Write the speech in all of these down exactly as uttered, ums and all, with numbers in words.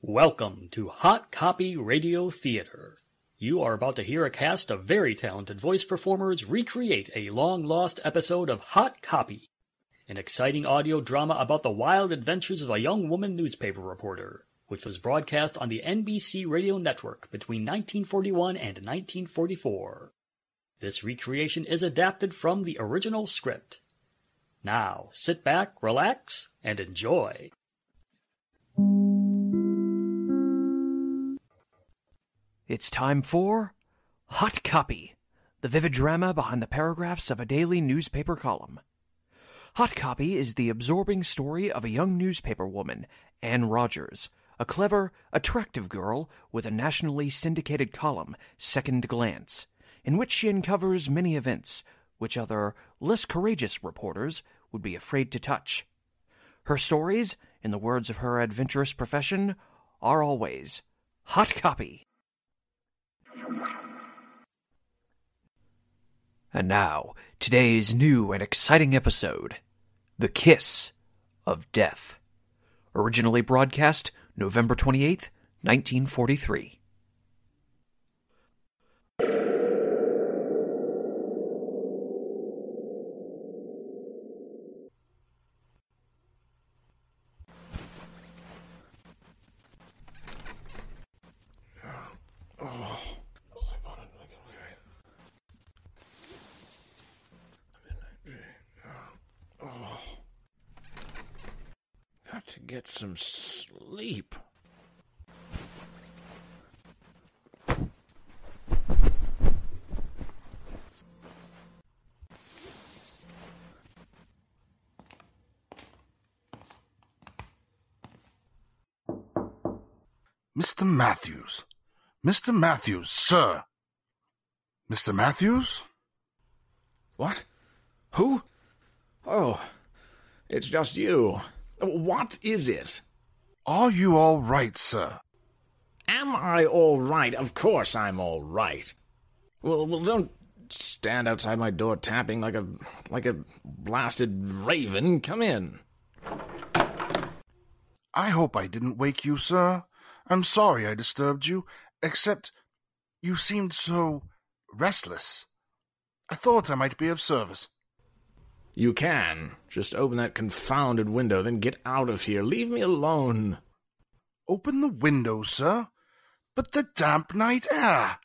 Welcome to Hot Copy Radio Theater. You are about to hear a cast of very talented voice performers recreate a long-lost episode of Hot Copy, an exciting audio drama about the wild adventures of a young woman newspaper reporter, which was broadcast on the N B C Radio Network between nineteen forty-one and nineteen forty-four. This recreation is adapted from the original script. Now, sit back, relax, and enjoy. It's time for Hot Copy, the vivid drama behind the paragraphs of a daily newspaper column. Hot Copy is the absorbing story of a young newspaper woman, Ann Rogers, a clever, attractive girl with a nationally syndicated column, Second Glance, in which she uncovers many events which other, less courageous reporters would be afraid to touch. Her stories, in the words of her adventurous profession, are always Hot Copy. And now, today's new and exciting episode, The Kiss of Death. Originally broadcast November twenty-eighth, nineteen forty-three. Get some sleep. Mister Matthews. Mister Matthews, sir. Mister Matthews? What? Who? Oh, it's just you. What is it? Are you all right, sir? Am I all right? Of course I'm all right. Well, well, don't stand outside my door tapping like a like a blasted raven. Come in. I hope I didn't wake you, sir. I'm sorry I disturbed you, except you seemed so restless. I thought I might be of service. You can. Just open that confounded window, then get out of here. Leave me alone. Open the window, sir? But the damp night air.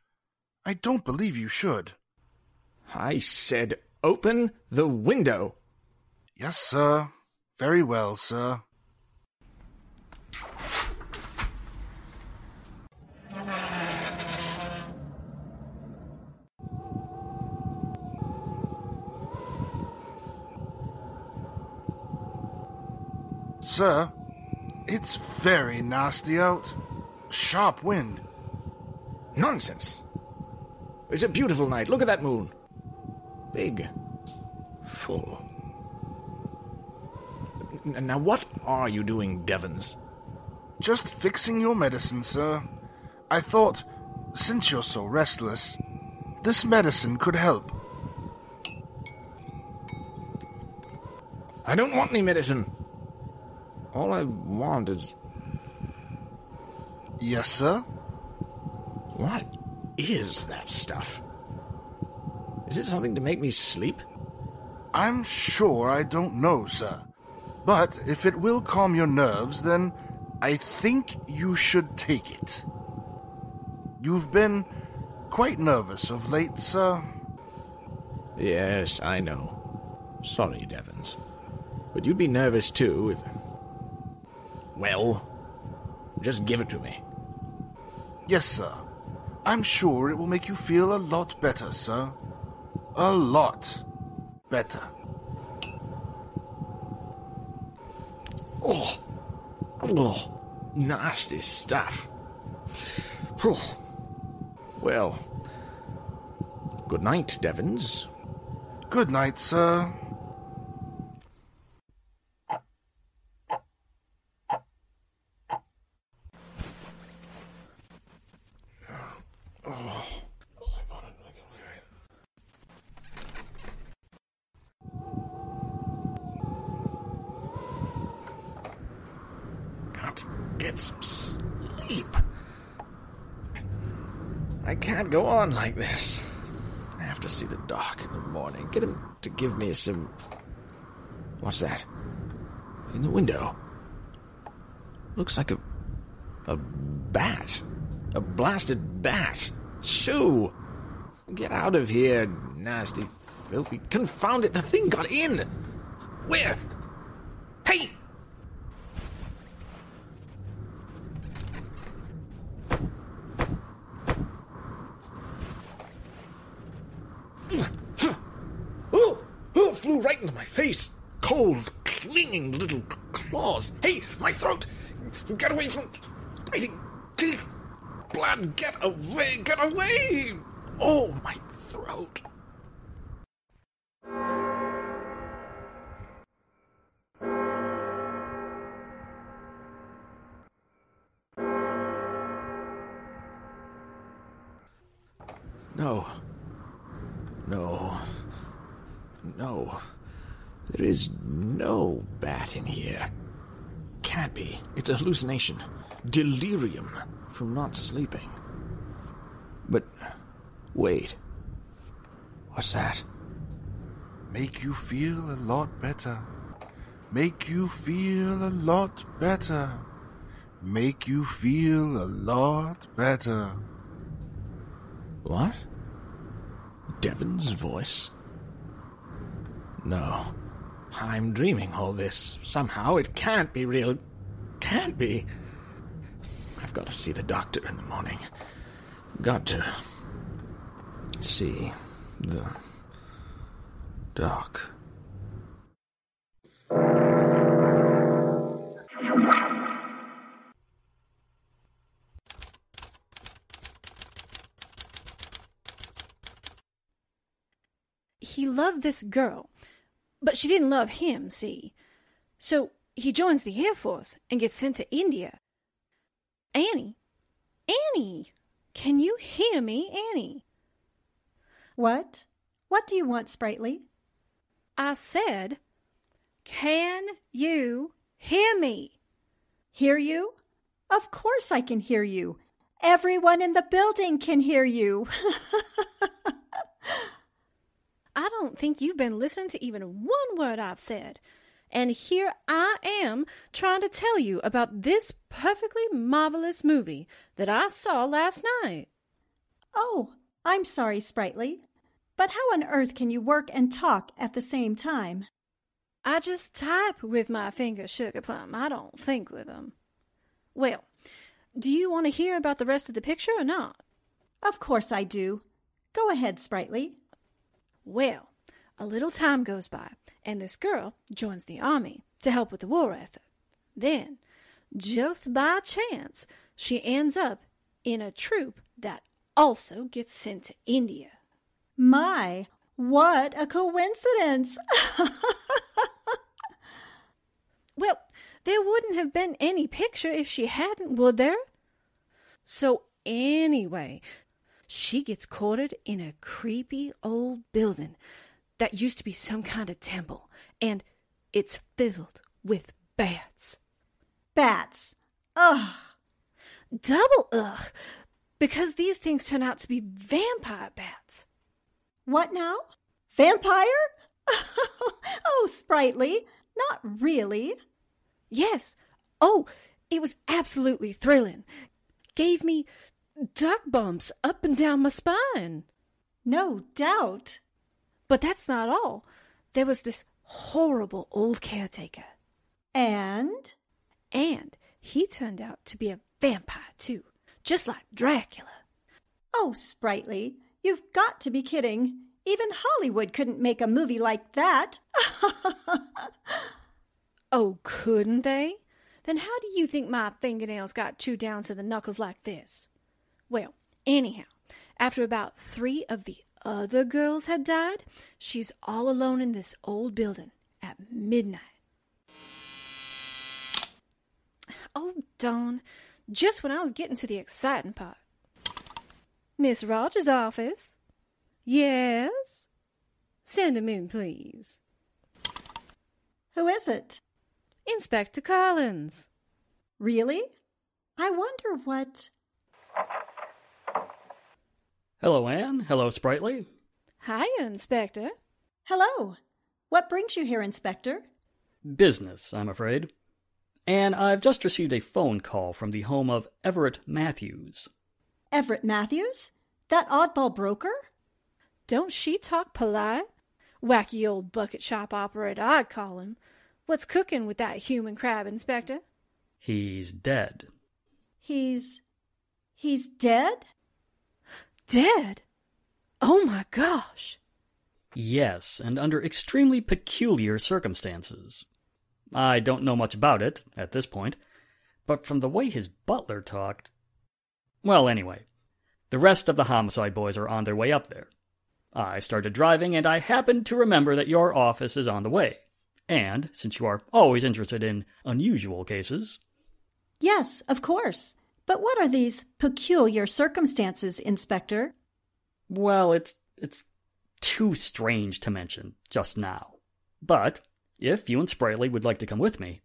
I don't believe you should. I said open the window. Yes, sir. Very well, sir. Sir, it's very nasty out. Sharp wind. Nonsense. It's a beautiful night. Look at that moon. Big. Full. Now what are you doing, Devons? Just fixing your medicine, sir. I thought, since you're so restless, this medicine could help. I don't want any medicine. All I want is... Yes, sir? What is that stuff? Is it something to make me sleep? I'm sure I don't know, sir. But if it will calm your nerves, then I think you should take it. You've been quite nervous of late, sir. Yes, I know. Sorry, Devons. But you'd be nervous, too, if... Well, just give it to me. Yes, sir. I'm sure it will make you feel a lot better, sir. A lot better. Oh, oh, nasty stuff. Oh. Well, good night, Devons. Good night, sir. Get some sleep. I can't go on like this. I have to see the doc in the morning. Get him to give me some... What's that? In the window. Looks like a... a bat. A blasted bat. Shoo! Get out of here, nasty, filthy... Confound it, the thing got in! Where? Hey! Flew right into my face. Cold, clinging little claws. Hey, my throat! Get away from... biting teeth! Blood, get away, get away! Oh, my throat. No. No. No, there is no bat in here. Can't be. It's a hallucination. Delirium from not sleeping. But, wait. What's that? Make you feel a lot better. Make you feel a lot better. Make you feel a lot better. What? Devon's voice? No, I'm dreaming all this. Somehow it can't be real. Can't be. I've got to see the doctor in the morning. Got to see the doc. He loved this girl. But she didn't love him, see? So he joins the Air Force and gets sent to India. Annie! Annie! Can you hear me, Annie? What? What do you want, Spritely? I said, can you hear me? Hear you? Of course I can hear you. Everyone in the building can hear you. I don't think you've been listening to even one word I've said. And here I am trying to tell you about this perfectly marvelous movie that I saw last night. Oh, I'm sorry, Spritely. But how on earth can you work and talk at the same time? I just type with my fingers, Sugar Plum. I don't think with them. Well, do you want to hear about the rest of the picture or not? Of course I do. Go ahead, Spritely. Well, a little time goes by, and this girl joins the army to help with the war effort. Then, just by chance, she ends up in a troop that also gets sent to India. My, what a coincidence! Well, there wouldn't have been any picture if she hadn't, would there? So anyway... she gets quartered in a creepy old building that used to be some kind of temple, and it's filled with bats. Bats. Ugh. Double ugh, because these things turn out to be vampire bats. What now? Vampire? Oh, Spritely. Not really. Yes. Oh, it was absolutely thrilling. Gave me... duck bumps up and down my spine. No doubt. But that's not all. There was this horrible old caretaker. And? And he turned out to be a vampire, too. Just like Dracula. Oh, Spritely, you've got to be kidding. Even Hollywood couldn't make a movie like that. Oh, couldn't they? Then how do you think my fingernails got chewed down to the knuckles like this? Well, anyhow, after about three of the other girls had died, she's all alone in this old building at midnight. Oh, darn. Just when I was getting to the exciting part. Miss Rogers' office? Yes? Send him in, please. Who is it? Inspector Collins. Really? I wonder what... Hello, Anne. Hello, Spritely. Hi, Inspector. Hello. What brings you here, Inspector? Business, I'm afraid. Anne, I've just received a phone call from the home of Everett Matthews. Everett Matthews? That oddball broker? Don't she talk polite? Wacky old bucket shop operator, I'd call him. What's cooking with that human crab, Inspector? He's dead. He's... he's dead? Dead? Oh my gosh! Yes, and under extremely peculiar circumstances. I don't know much about it, at this point, but from the way his butler talked... Well, anyway, the rest of the homicide boys are on their way up there. I started driving, and I happened to remember that your office is on the way. And, since you are always interested in unusual cases... Yes, of course. But what are these peculiar circumstances, Inspector? Well, it's it's too strange to mention just now. But, if you and Spritely would like to come with me...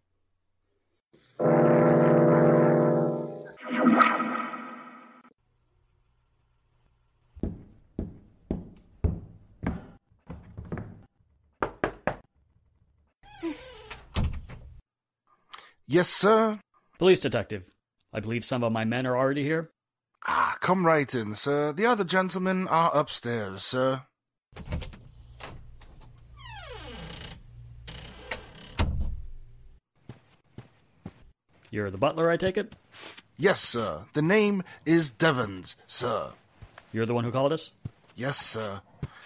Yes, sir? Police detective, I believe some of my men are already here. Ah, come right in, sir. The other gentlemen are upstairs, sir. You're the butler, I take it? Yes, sir. The name is Devons, sir. You're the one who called us? Yes, sir.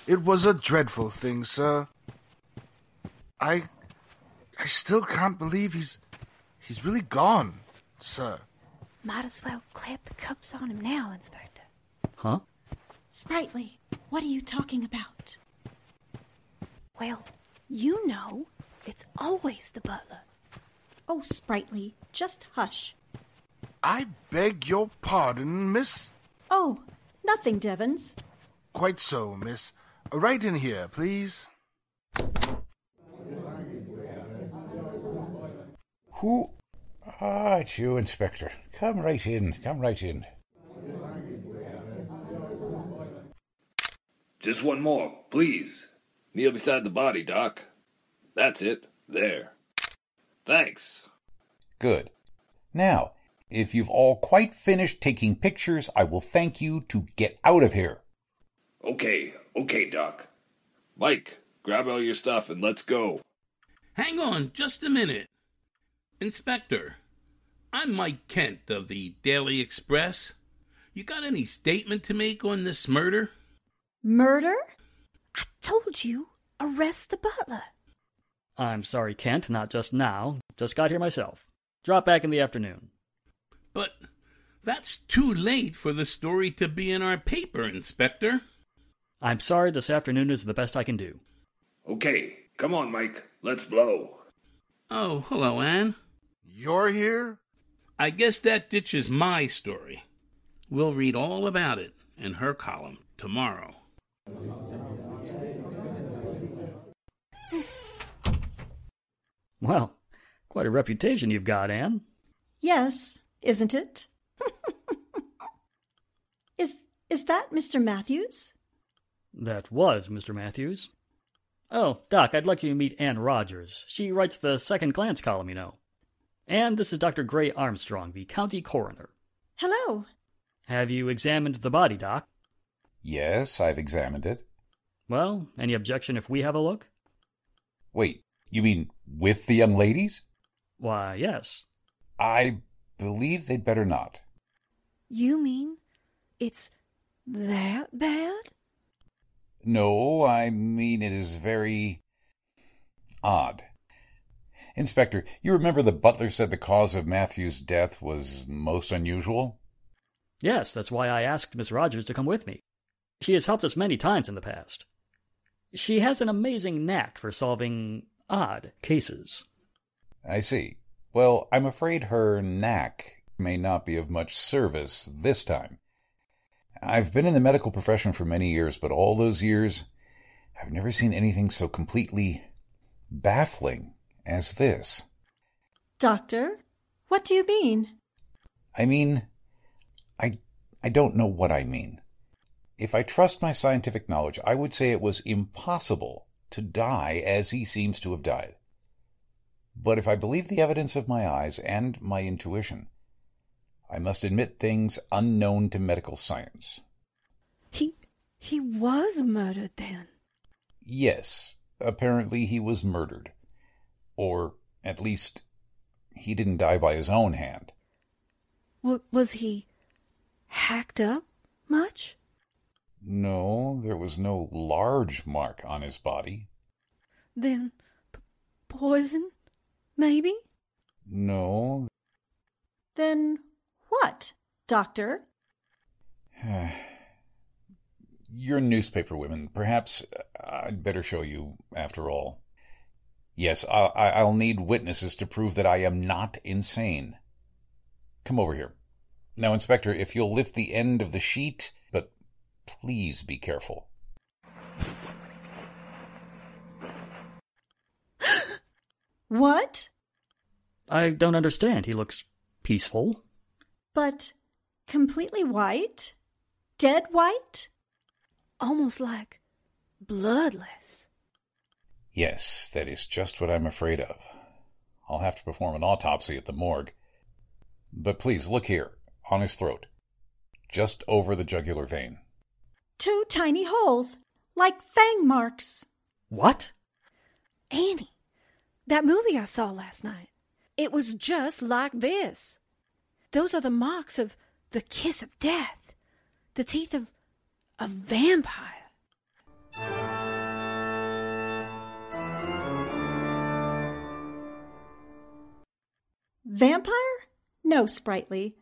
It was a dreadful thing, sir. I... I still can't believe he's... He's really gone, sir. Might as well clap the cuffs on him now, Inspector. Huh? Spritely, what are you talking about? Well, you know, it's always the butler. Oh, Spritely, just hush. I beg your pardon, miss. Oh, nothing, Devons. Quite so, miss. Right in here, please. Who ah, it's you, Inspector. Come right in. Come right in. Just one more, please. Kneel beside the body, Doc. That's it. There. Thanks. Good. Now, if you've all quite finished taking pictures, I will thank you to get out of here. Okay. Okay, Doc. Mike, grab all your stuff and let's go. Hang on just a minute. Inspector, I'm Mike Kent of the Daily Express. You got any statement to make on this murder? Murder? I told you, arrest the butler. I'm sorry, Kent, not just now. Just got here myself. Drop back in the afternoon. But that's too late for the story to be in our paper, Inspector. I'm sorry, this afternoon is the best I can do. Okay, come on, Mike. Let's blow. Oh, hello, Anne. You're here? I guess that ditches my story. We'll read all about it in her column tomorrow. Well, quite a reputation you've got, Anne. Yes, isn't it? is is that Mister Matthews? That was Mister Matthews. Oh, Doc, I'd like you to meet Ann Rogers. She writes the Second Glance column, you know. And this is Doctor Gray Armstrong, the county coroner. Hello. Have you examined the body, Doc? Yes, I've examined it. Well, any objection if we have a look? Wait, you mean with the young ladies? Why, yes. I believe they'd better not. You mean it's that bad? No, I mean it is very odd. Inspector, you remember the butler said the cause of Matthew's death was most unusual? Yes, that's why I asked Miss Rogers to come with me. She has helped us many times in the past. She has an amazing knack for solving odd cases. I see. Well, I'm afraid her knack may not be of much service this time. I've been in the medical profession for many years, but all those years, I've never seen anything so completely baffling as this. Doctor, what do you mean? I mean, I, I don't know what I mean. If I trust my scientific knowledge, I would say it was impossible to die as he seems to have died. But if I believe the evidence of my eyes and my intuition, I must admit things unknown to medical science. He, he was murdered then? Yes, apparently he was murdered. Or, at least, he didn't die by his own hand. W- was he hacked up much? No, there was no large mark on his body. Then p- poison, maybe? No. Then what, doctor? You're newspaper women. Perhaps I'd better show you, after all. Yes, I'll, I'll need witnesses to prove that I am not insane. Come over here. Now, Inspector, if you'll lift the end of the sheet, but please be careful. What? I don't understand. He looks peaceful. But completely white? Dead white? Almost like bloodless. Yes, that is just what I'm afraid of. I'll have to perform an autopsy at the morgue. But please, look here, on his throat, just over the jugular vein. Two tiny holes, like fang marks. What? Annie, that movie I saw last night, it was just like this. Those are the marks of the kiss of death, the teeth of a vampire. Vampire? No, Spritely.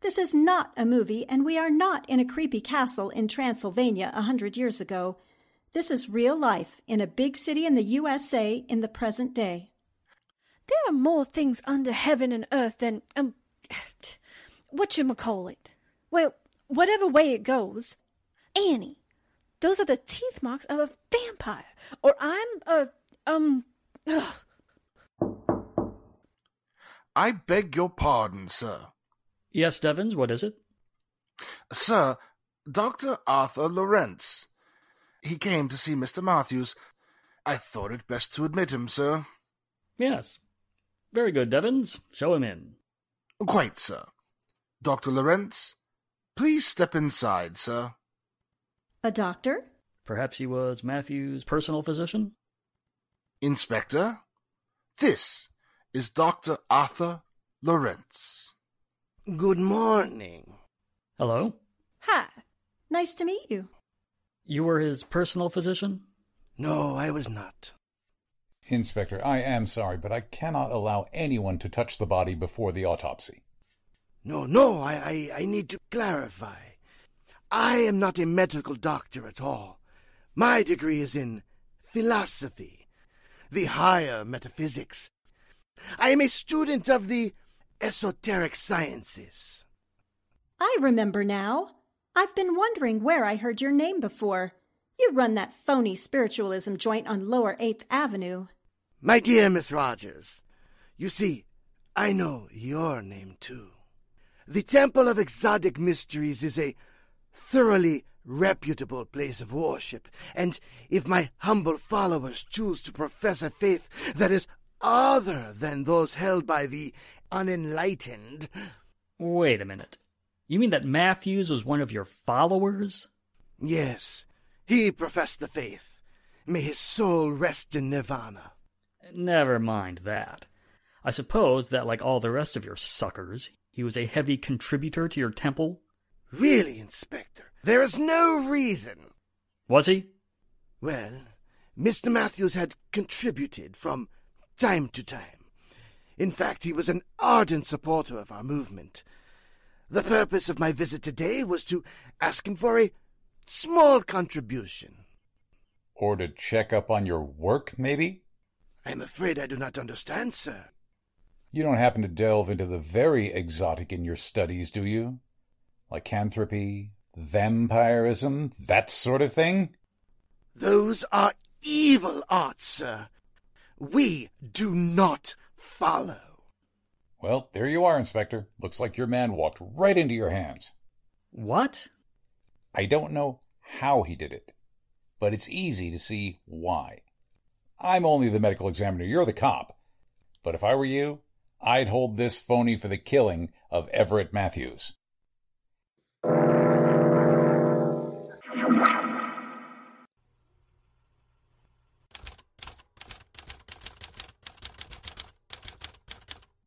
This is not a movie, and we are not in a creepy castle in Transylvania a hundred years ago. This is real life in a big city in the U S A in the present day. There are more things under heaven and earth than, um, whatchamacallit. Well, whatever way it goes. Annie, those are the teeth marks of a vampire, or I'm a, um, ugh. I beg your pardon, sir. Yes, Devons, what is it? Sir, Doctor Arthur Laurentz. He came to see Mister Matthews. I thought it best to admit him, sir. Yes. Very good, Devons. Show him in. Quite, sir. Doctor Laurentz, please step inside, sir. A doctor? Perhaps he was Matthews' personal physician? Inspector, this is Doctor Arthur Laurentz. Good morning. Hello. Hi. Nice to meet you. You were his personal physician? No, I was not. Inspector, I am sorry, but I cannot allow anyone to touch the body before the autopsy. No, no, I, I, I need to clarify. I am not a medical doctor at all. My degree is in philosophy, the higher metaphysics. I am a student of the esoteric sciences. I remember now. I've been wondering where I heard your name before. You run that phony spiritualism joint on Lower eighth Avenue. My dear Miss Rogers, you see, I know your name too. The Temple of Exotic Mysteries is a thoroughly reputable place of worship, and if my humble followers choose to profess a faith that is other than those held by the unenlightened... Wait a minute. You mean that Matthews was one of your followers? Yes. He professed the faith. May his soul rest in nirvana. Never mind that. I suppose that, like all the rest of your suckers, he was a heavy contributor to your temple? Really, Inspector, there is no reason. Was he? Well, Mister Matthews had contributed from time to time. In fact, he was an ardent supporter of our movement. The purpose of my visit today was to ask him for a small contribution. Or to check up on your work, maybe? I'm afraid I do not understand, sir. You don't happen to delve into the very exotic in your studies, do you? Lycanthropy, vampirism, that sort of thing? Those are evil arts, sir. We do not follow. Well, there you are, Inspector. Looks like your man walked right into your hands. What? I don't know how he did it, but it's easy to see why. I'm only the medical examiner. You're the cop. But if I were you, I'd hold this phony for the killing of Everett Matthews.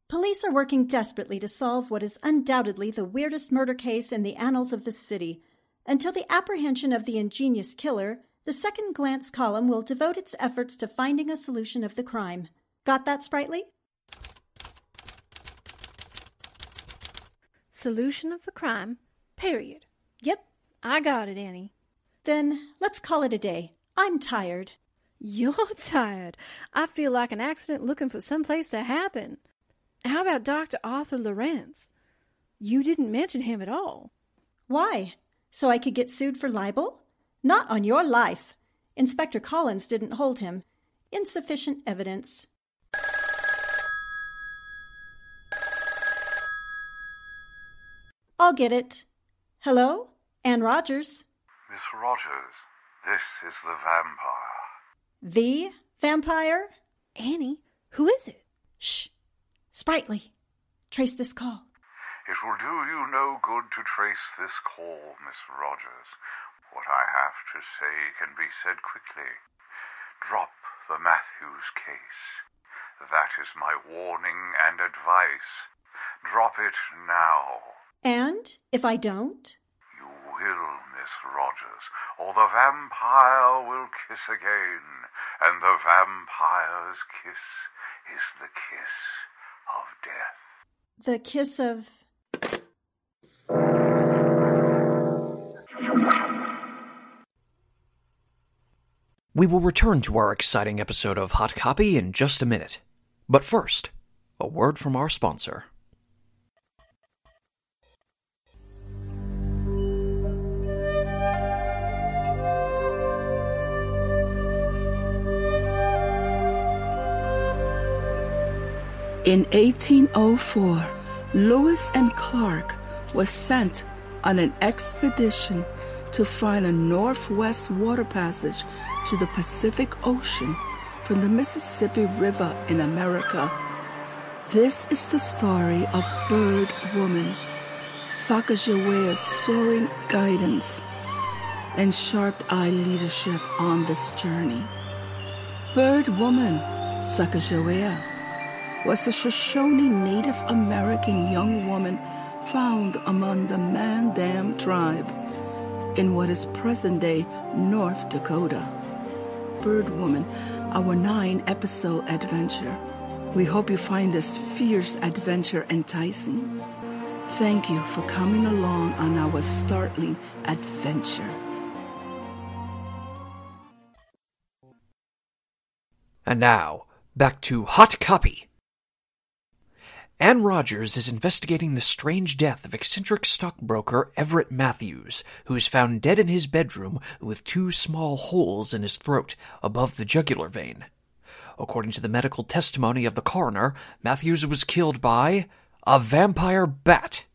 Police are working desperately to solve what is undoubtedly the weirdest murder case in the annals of the city. Until the apprehension of the ingenious killer, the Second Glance column will devote its efforts to finding a solution of the crime. Got that, Spritely? Solution of the crime, period. Yep, I got it, Annie. Then let's call it a day. I'm tired. You're tired. I feel like an accident looking for someplace to happen. How about Doctor Arthur Laurentz? You didn't mention him at all. Why? So I could get sued for libel? Not on your life. Inspector Collins didn't hold him. Insufficient evidence. I'll get it. Hello? Ann Rogers? Miss Rogers, this is the vampire. The vampire? Annie, who is it? Shh. Spritely, trace this call. It will do you no good to trace this call, Miss Rogers. What I have to say can be said quickly. Drop the Matthews case. That is my warning and advice. Drop it now. And if I don't? You will, Miss Rogers, or the vampire will kiss again, and the vampire's kiss is the kiss of death. The kiss of... We will return to our exciting episode of Hot Copy in just a minute. But first, a word from our sponsor. In eighteen oh four, Lewis and Clark was sent on an expedition to find a northwest water passage to the Pacific Ocean from the Mississippi River in America. This is the story of Bird Woman, Sacagawea's soaring guidance and sharp-eyed leadership on this journey. Bird Woman, Sacagawea, was a Shoshone Native American young woman found among the Mandan tribe in what is present-day North Dakota. Bird Woman, our nine-episode adventure. We hope you find this fierce adventure enticing. Thank you for coming along on our startling adventure. And now, back to Hot Copy. Ann Rogers is investigating the strange death of eccentric stockbroker Everett Matthews, who is found dead in his bedroom with two small holes in his throat above the jugular vein. According to the medical testimony of the coroner, Matthews was killed by a vampire bat.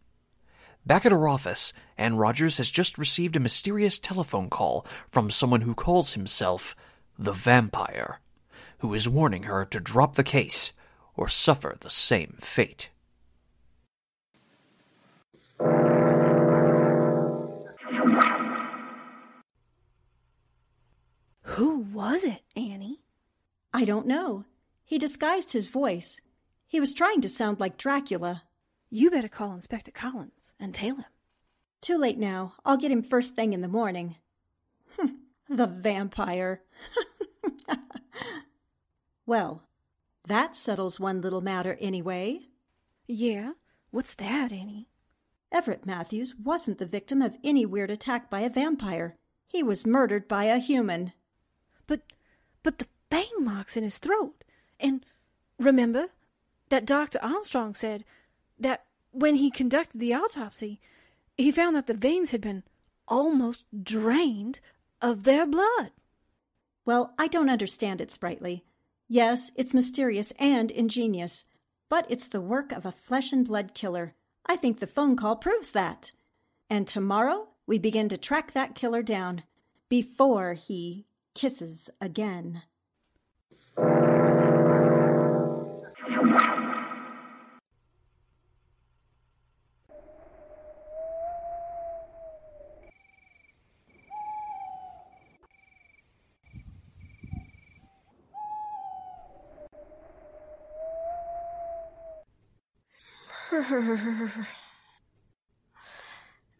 Back at her office, Ann Rogers has just received a mysterious telephone call from someone who calls himself the Vampire, who is warning her to drop the case or suffer the same fate. Who was it, Annie? I don't know. He disguised his voice. He was trying to sound like Dracula. You better call Inspector Collins and tail him. Too late now. I'll get him first thing in the morning. Hm, the vampire. Well... that settles one little matter, anyway. Yeah? What's that, Annie? Everett Matthews wasn't the victim of any weird attack by a vampire. He was murdered by a human. But, but the bang marks in his throat. And remember that Doctor Armstrong said that when he conducted the autopsy, he found that the veins had been almost drained of their blood. Well, I don't understand it, Spritely. Yes, it's mysterious and ingenious, but it's the work of a flesh-and-blood killer. I think the phone call proves that. And tomorrow we begin to track that killer down before he kisses again.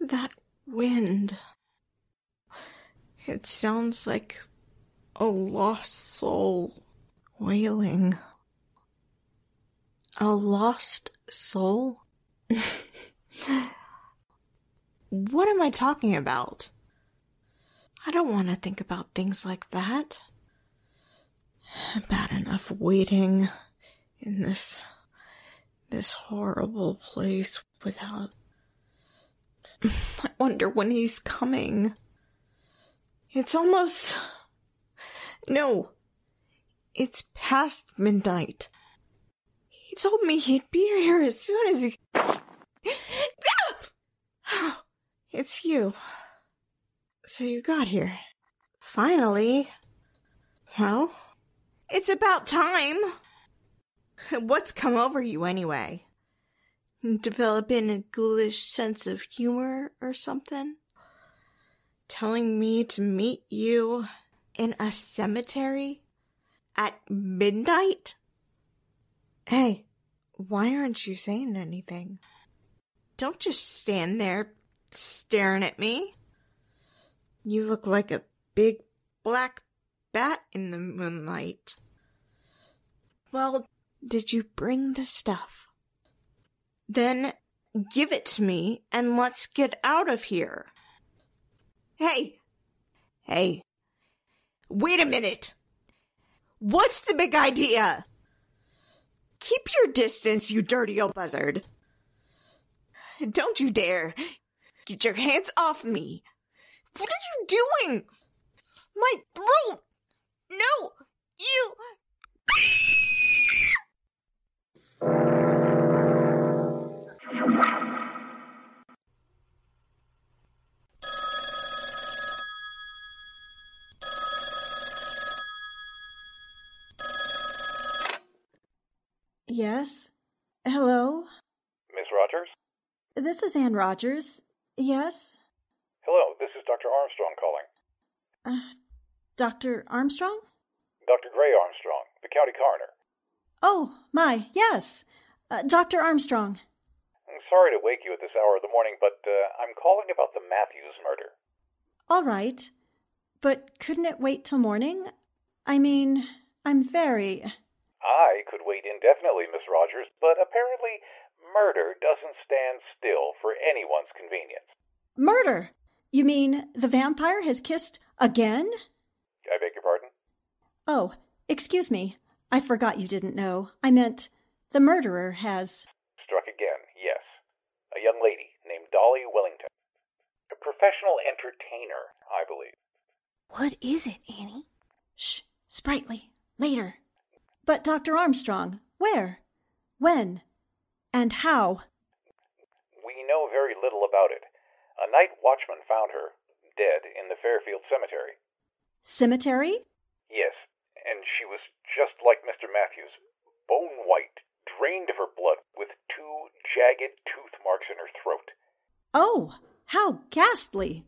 That wind. It sounds like a lost soul wailing. A lost soul? What am I talking about? I don't want to think about things like that. Bad enough waiting in this... this horrible place without... I wonder when he's coming. It's almost... No. It's past midnight. He told me he'd be here as soon as he... It's you. So you got here. Finally. Well, it's about time. What's come over you, anyway? Developing a ghoulish sense of humor or something? Telling me to meet you in a cemetery? At midnight? Hey, why aren't you saying anything? Don't just stand there staring at me. You look like a big black bat in the moonlight. Well... did you bring the stuff? Then give it to me and let's get out of here. Hey! Hey! Wait a minute! What's the big idea? Keep your distance, you dirty old buzzard! Don't you dare! Get your hands off me! What are you doing? My throat! No! You... Yes? Hello? Miss Rogers? This is Ann Rogers. Yes? Hello, this is Doctor Armstrong calling. Uh, Doctor Armstrong? Doctor Gray Armstrong, the county coroner. Oh, my, yes. Uh, Doctor Armstrong. I'm sorry to wake you at this hour of the morning, but uh, I'm calling about the Matthews murder. All right. But couldn't it wait till morning? I mean, I'm very... I could wait indefinitely, Miss Rogers, but apparently murder doesn't stand still for anyone's convenience. Murder? You mean the vampire has kissed again? I beg your pardon? Oh, excuse me. I forgot you didn't know. I meant the murderer has... struck again, yes. A young lady named Dolly Wellington. A professional entertainer, I believe. What is it, Annie? Shh, Spritely. Later. But Doctor Armstrong, where, when, and how? We know very little about it. A night watchman found her, dead, in the Fairfield Cemetery. Cemetery? Yes, and she was just like Mister Matthews, bone white, drained of her blood, with two jagged tooth marks in her throat. Oh, how ghastly!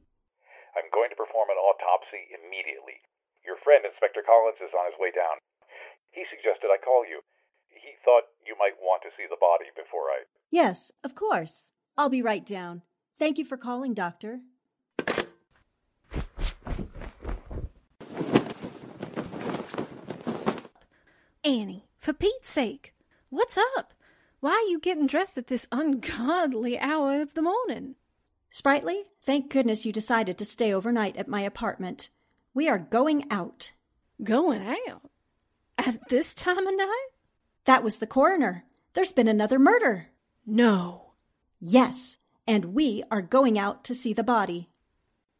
I'm going to perform an autopsy immediately. Your friend, Inspector Collins, is on his way down. He suggested I call you. He thought you might want to see the body before I... Yes, of course. I'll be right down. Thank you for calling, Doctor. Annie, for Pete's sake, what's up? Why are you getting dressed at this ungodly hour of the morning? Spritely, thank goodness you decided to stay overnight at my apartment. We are going out. Going out? At this time of night? That was the coroner. There's been another murder. No. Yes, and we are going out to see the body.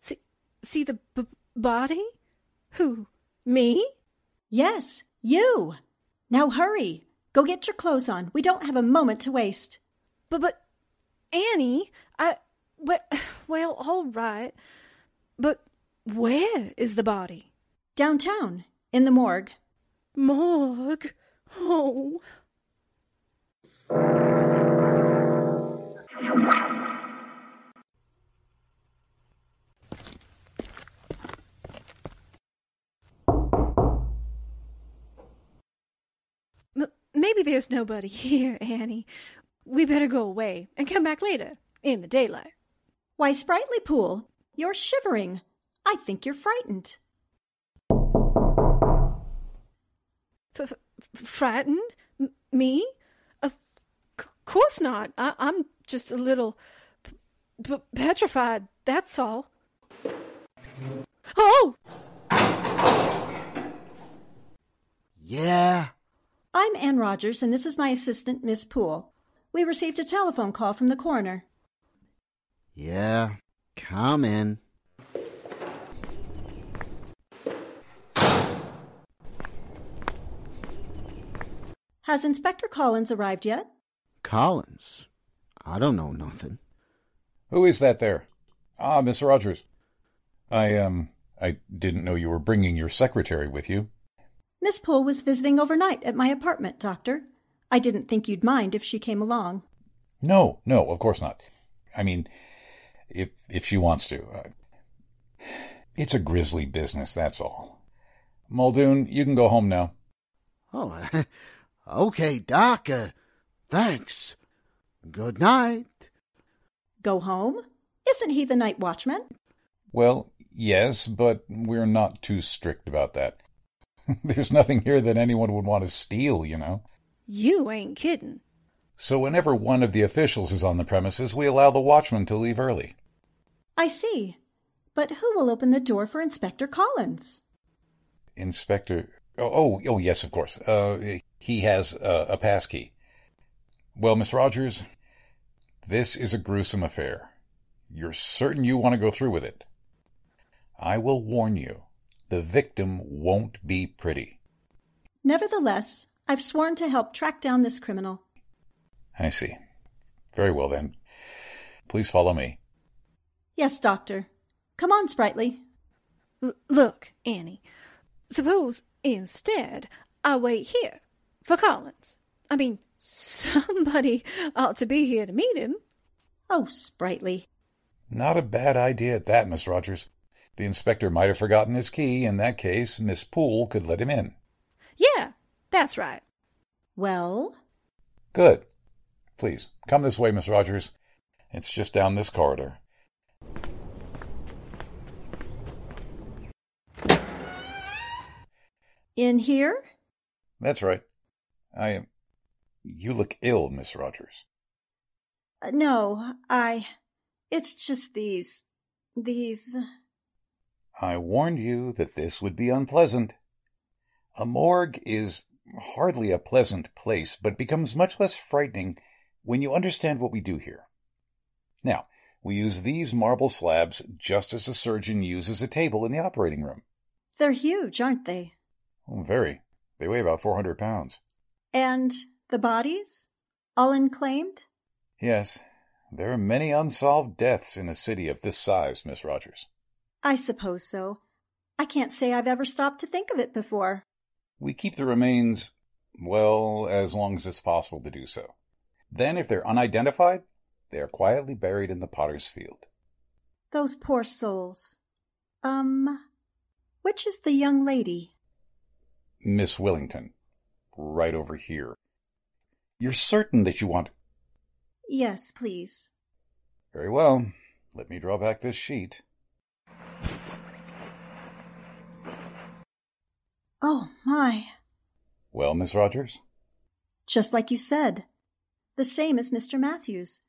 See, see the b- body? Who? Me? Yes, you. Now hurry. Go get your clothes on. We don't have a moment to waste. But, but, Annie, I, well, all right. But where is the body? Downtown, in the morgue. Morgue? Oh. Maybe there's nobody here, Annie. We better go away and come back later, in the daylight. Why, Spritely Poole, you're shivering. I think you're frightened. Frightened? M- me? Of c- course not. I- I'm just a little p- p- petrified, that's all. Oh! Yeah? I'm Ann Rogers, and this is my assistant, Miss Poole. We received a telephone call from the coroner. Yeah, come in. Has Inspector Collins arrived yet? Collins? I don't know nothing. Who is that there? Ah, Miss Rogers. I, um, I didn't know you were bringing your secretary with you. Miss Poole was visiting overnight at my apartment, Doctor. I didn't think you'd mind if she came along. No, no, of course not. I mean, if if she wants to. Uh, it's a grisly business, that's all. Muldoon, you can go home now. Oh, okay, Doc. Uh, thanks. Good night. Go home? Isn't he the night watchman? Well, yes, but we're not too strict about that. There's nothing here that anyone would want to steal, you know. You ain't kidding. So whenever one of the officials is on the premises, we allow the watchman to leave early. I see. But who will open the door for Inspector Collins? Inspector... Oh, oh, oh yes, of course. Uh, he has uh, a passkey. Well, Miss Rogers, this is a gruesome affair. You're certain you want to go through with it? I will warn you. The victim won't be pretty. Nevertheless, I've sworn to help track down this criminal. I see. Very well, then. Please follow me. Yes, Doctor. Come on, Spritely. L- look, Annie, suppose instead I wait here for Collins. I mean, somebody ought to be here to meet him. Oh, Spritely. Not a bad idea at that, Miss Rogers. The inspector might have forgotten his key. In that case, Miss Poole could let him in. Yeah, that's right. Well? Good. Please, come this way, Miss Rogers. It's just down this corridor. In here? That's right. I am... You look ill, Miss Rogers. Uh, no, I... It's just these... These... I warned you that this would be unpleasant. A morgue is hardly a pleasant place, but becomes much less frightening when you understand what we do here. Now, we use these marble slabs just as a surgeon uses a table in the operating room. They're huge, aren't they? Oh, very. They weigh about four hundred pounds. And the bodies? All unclaimed? Yes. There are many unsolved deaths in a city of this size, Miss Rogers. I suppose so. I can't say I've ever stopped to think of it before. We keep the remains, well, as long as it's possible to do so. Then, if they're unidentified, they are quietly buried in the potter's field. Those poor souls. Um, which is the young lady? Miss Willington. Right over here. You're certain that you want... Yes, please. Very well. Let me draw back this sheet. Oh, my. Well, Miss Rogers? Just like you said. The same as Mister Matthews.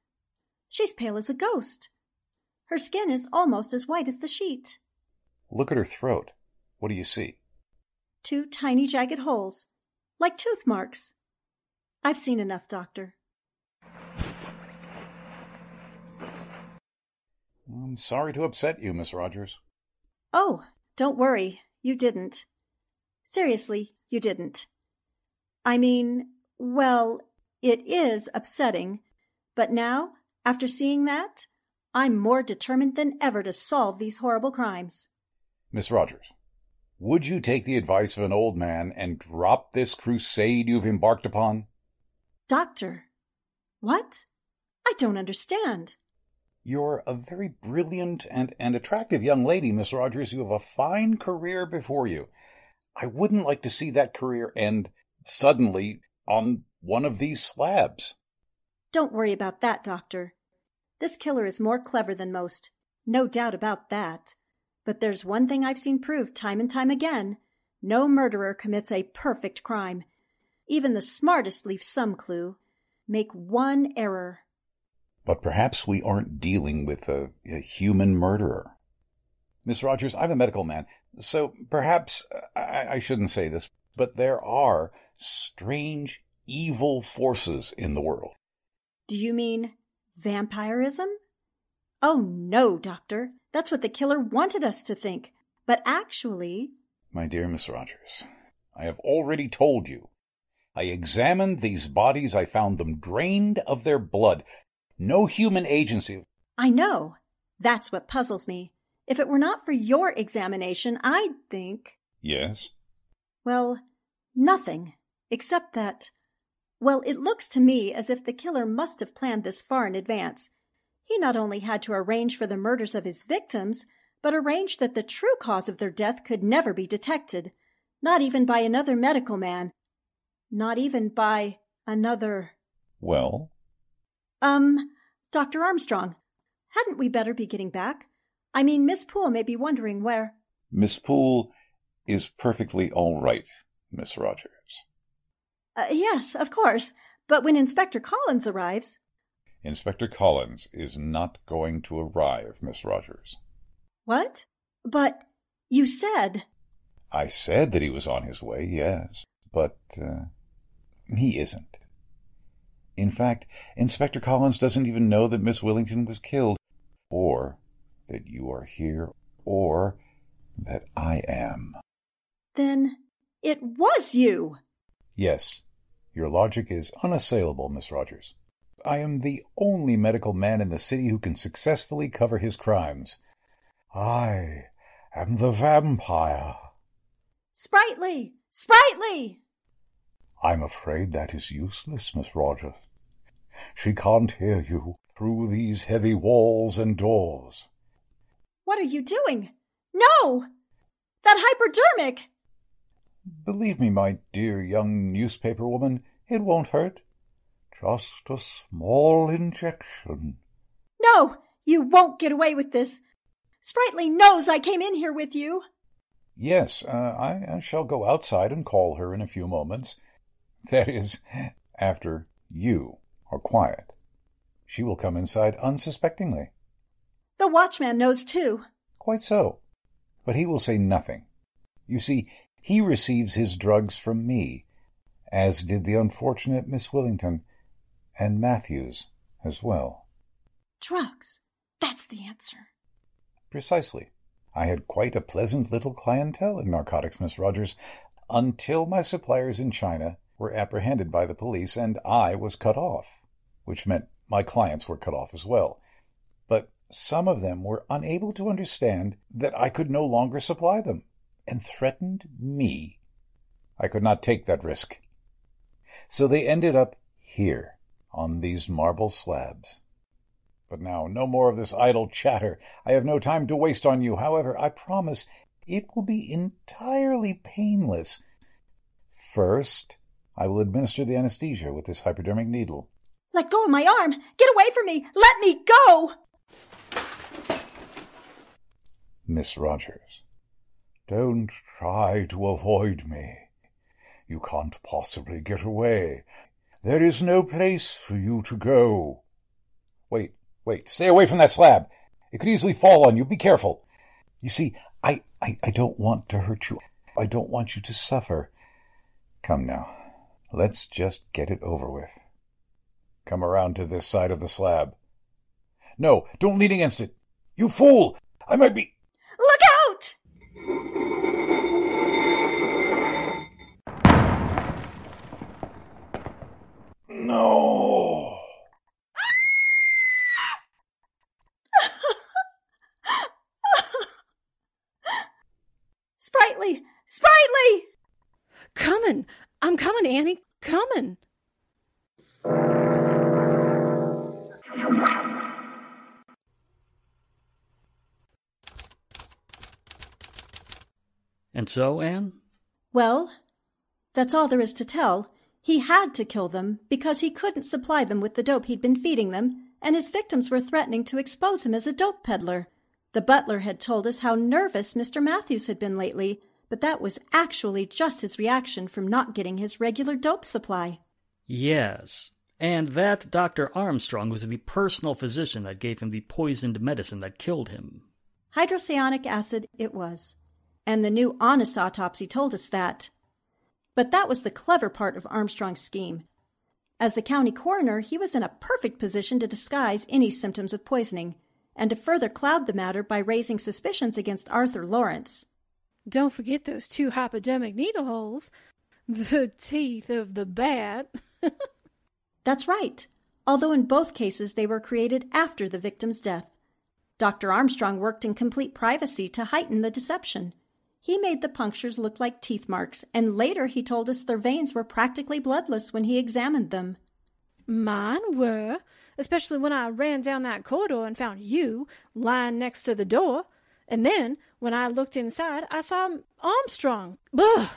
She's pale as a ghost. Her skin is almost as white as the sheet. Look at her throat. What do you see? Two tiny jagged holes, like tooth marks. I've seen enough, Doctor. I'm sorry to upset you, Miss Rogers. Oh, don't worry. You didn't. Seriously, you didn't. I mean, Well, it is upsetting. But now, after seeing that, I'm more determined than ever to solve these horrible crimes. Miss Rogers, would you take the advice of an old man and drop this crusade you've embarked upon? Doctor, what? I don't understand. You're a very brilliant and, and attractive young lady, Miss Rogers. You have a fine career before you. I wouldn't like to see that career end suddenly on one of these slabs. Don't worry about that, Doctor. This killer is more clever than most, no doubt about that. But there's one thing I've seen proved time and time again. No murderer commits a perfect crime. Even the smartest leave some clue. Make one error. But perhaps we aren't dealing with a, a human murderer. Miss Rogers, I'm a medical man, so perhaps, I, I shouldn't say this, but there are strange, evil forces in the world. Do you mean vampirism? Oh, no, Doctor. That's what the killer wanted us to think. But actually... My dear Miss Rogers, I have already told you. I examined these bodies. I found them drained of their blood. No human agency. I know. That's what puzzles me. If it were not for your examination, I'd think... Yes? Well, nothing. Except that... Well, it looks to me as if the killer must have planned this far in advance. He not only had to arrange for the murders of his victims, but arranged that the true cause of their death could never be detected, not even by another medical man, not even by another... Well? Um, Doctor Armstrong, hadn't we better be getting back? I mean, Miss Poole may be wondering where... Miss Poole is perfectly all right, Miss Rogers. Uh, yes, of course, but when Inspector Collins arrives... Inspector Collins is not going to arrive, Miss Rogers. What? But you said... I said that he was on his way, yes, but uh, he isn't. In fact, Inspector Collins doesn't even know that Miss Willington was killed, or that you are here, or that I am. Then it was you! Yes, your logic is unassailable, Miss Rogers. I am the only medical man in the city who can successfully cover his crimes. I am the vampire. Spritely! Spritely! I'm afraid that is useless, Miss Rogers. She can't hear you through these heavy walls and doors. What are you doing? No! That hypodermic! Believe me, my dear young newspaper woman, it won't hurt. Just a small injection. No, you won't get away with this. Spritely knows I came in here with you. Yes, uh, I, I shall go outside and call her in a few moments. That is, after you are quiet. She will come inside unsuspectingly. The watchman knows too. Quite so. But he will say nothing. You see, he receives his drugs from me, as did the unfortunate Miss Willington. And Matthews as well. Drugs. That's the answer. Precisely. I had quite a pleasant little clientele in narcotics, Miss Rogers, until my suppliers in China were apprehended by the police and I was cut off, which meant my clients were cut off as well. But some of them were unable to understand that I could no longer supply them and threatened me. I could not take that risk. So they ended up here. On these marble slabs. But now, no more of this idle chatter. I have no time to waste on you. However, I promise it will be entirely painless. First, I will administer the anesthesia with this hypodermic needle. Let go of my arm! Get away from me! Let me go! Miss Rogers, don't try to avoid me. You can't possibly get away. There is no place for you to go. Wait, wait, stay away from that slab. It could easily fall on you. Be careful. You see, I, I, I don't want to hurt you. I don't want you to suffer. Come now, let's just get it over with. Come around to this side of the slab. No, don't lean against it. You fool! I might be... Look out! No. Spritely! Spritely! Coming! I'm coming, Annie. Coming. And so, Anne? Well, that's all there is to tell. He had to kill them because he couldn't supply them with the dope he'd been feeding them, and his victims were threatening to expose him as a dope peddler. The butler had told us how nervous Mister Matthews had been lately, but that was actually just his reaction from not getting his regular dope supply. Yes, and that Doctor Armstrong was the personal physician that gave him the poisoned medicine that killed him. Hydrocyanic acid it was. And the new honest autopsy told us that. But that was the clever part of Armstrong's scheme. As the county coroner, he was in a perfect position to disguise any symptoms of poisoning, and to further cloud the matter by raising suspicions against Arthur Laurentz. Don't forget those two hypodermic needle holes. The teeth of the bat. That's right, although in both cases they were created after the victim's death. Doctor Armstrong worked in complete privacy to heighten the deception. He made the punctures look like teeth marks, and later he told us their veins were practically bloodless when he examined them. Mine were, especially when I ran down that corridor and found you lying next to the door. And then, when I looked inside, I saw Armstrong. Ugh!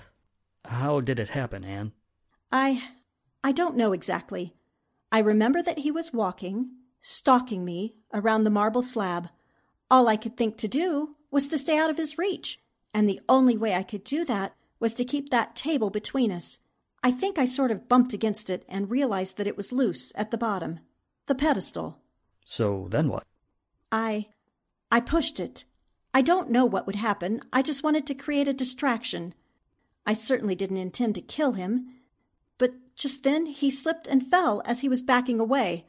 How did it happen, Anne? I... I don't know exactly. I remember that he was walking, stalking me, around the marble slab. All I could think to do was to stay out of his reach. And the only way I could do that was to keep that table between us. I think I sort of bumped against it and realized that it was loose at the bottom. The pedestal. So then what? I... I pushed it. I don't know what would happen. I just wanted to create a distraction. I certainly didn't intend to kill him. But just then he slipped and fell as he was backing away.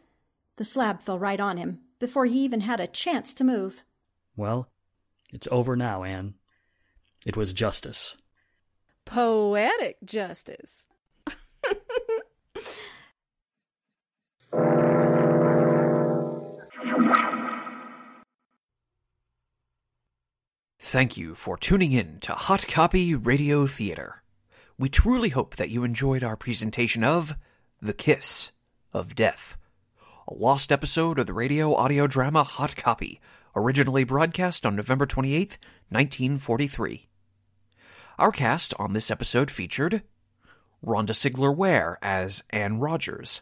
The slab fell right on him, before he even had a chance to move. Well, it's over now, Anne. It was justice. Poetic justice. Thank you for tuning in to Hot Copy Radio Theater. We truly hope that you enjoyed our presentation of The Kiss of Death, a lost episode of the radio audio drama Hot Copy, originally broadcast on November twenty-eighth, nineteen forty-three. Our cast on this episode featured Rhonda Sigler Ware as Anne Rogers,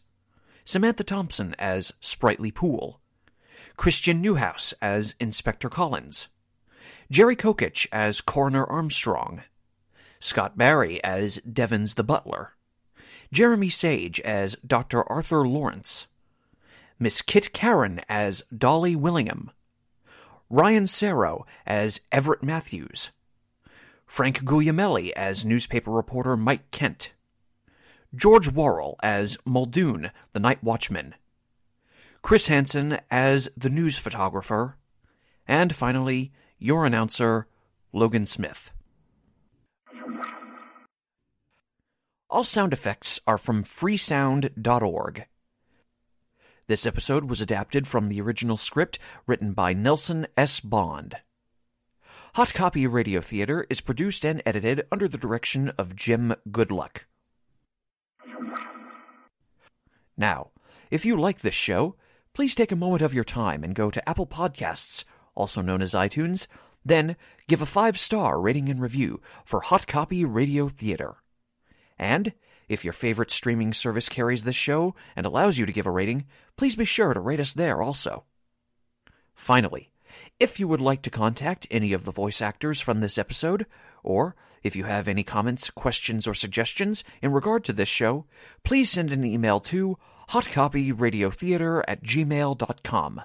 Samantha Thompson as Spritely Poole, Christian Neuhaus as Inspector Collins, Jerry Kokich as Coroner Armstrong, Scott Barry as Devons the Butler, Jeremy Sage as Doctor Arthur Laurentz, Miss Kit Caren as Dolly Willingham, Ryan Sero as Everett Matthews, Frank Guglielmelli as newspaper reporter Mike Kent, George Worrall as Muldoon, the night watchman, Chris Hansen as the news photographer, and finally, your announcer, Logan Smith. All sound effects are from Freesound dot org. This episode was adapted from the original script written by Nelson S. Bond. Hot Copy Radio Theater is produced and edited under the direction of Jim Goodluck. Now, if you like this show, please take a moment of your time and go to Apple Podcasts, also known as iTunes, then give a five-star rating and review for Hot Copy Radio Theater. And if your favorite streaming service carries this show and allows you to give a rating, please be sure to rate us there also. Finally, if you would like to contact any of the voice actors from this episode, or if you have any comments, questions, or suggestions in regard to this show, please send an email to hotcopyradiotheater at gmail dot com.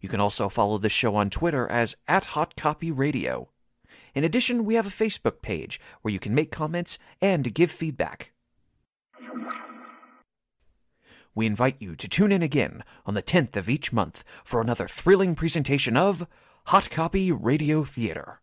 You can also follow this show on Twitter as at hotcopyradio. In addition, we have a Facebook page where you can make comments and give feedback. We invite you to tune in again on the tenth of each month for another thrilling presentation of Hot Copy Radio Theater.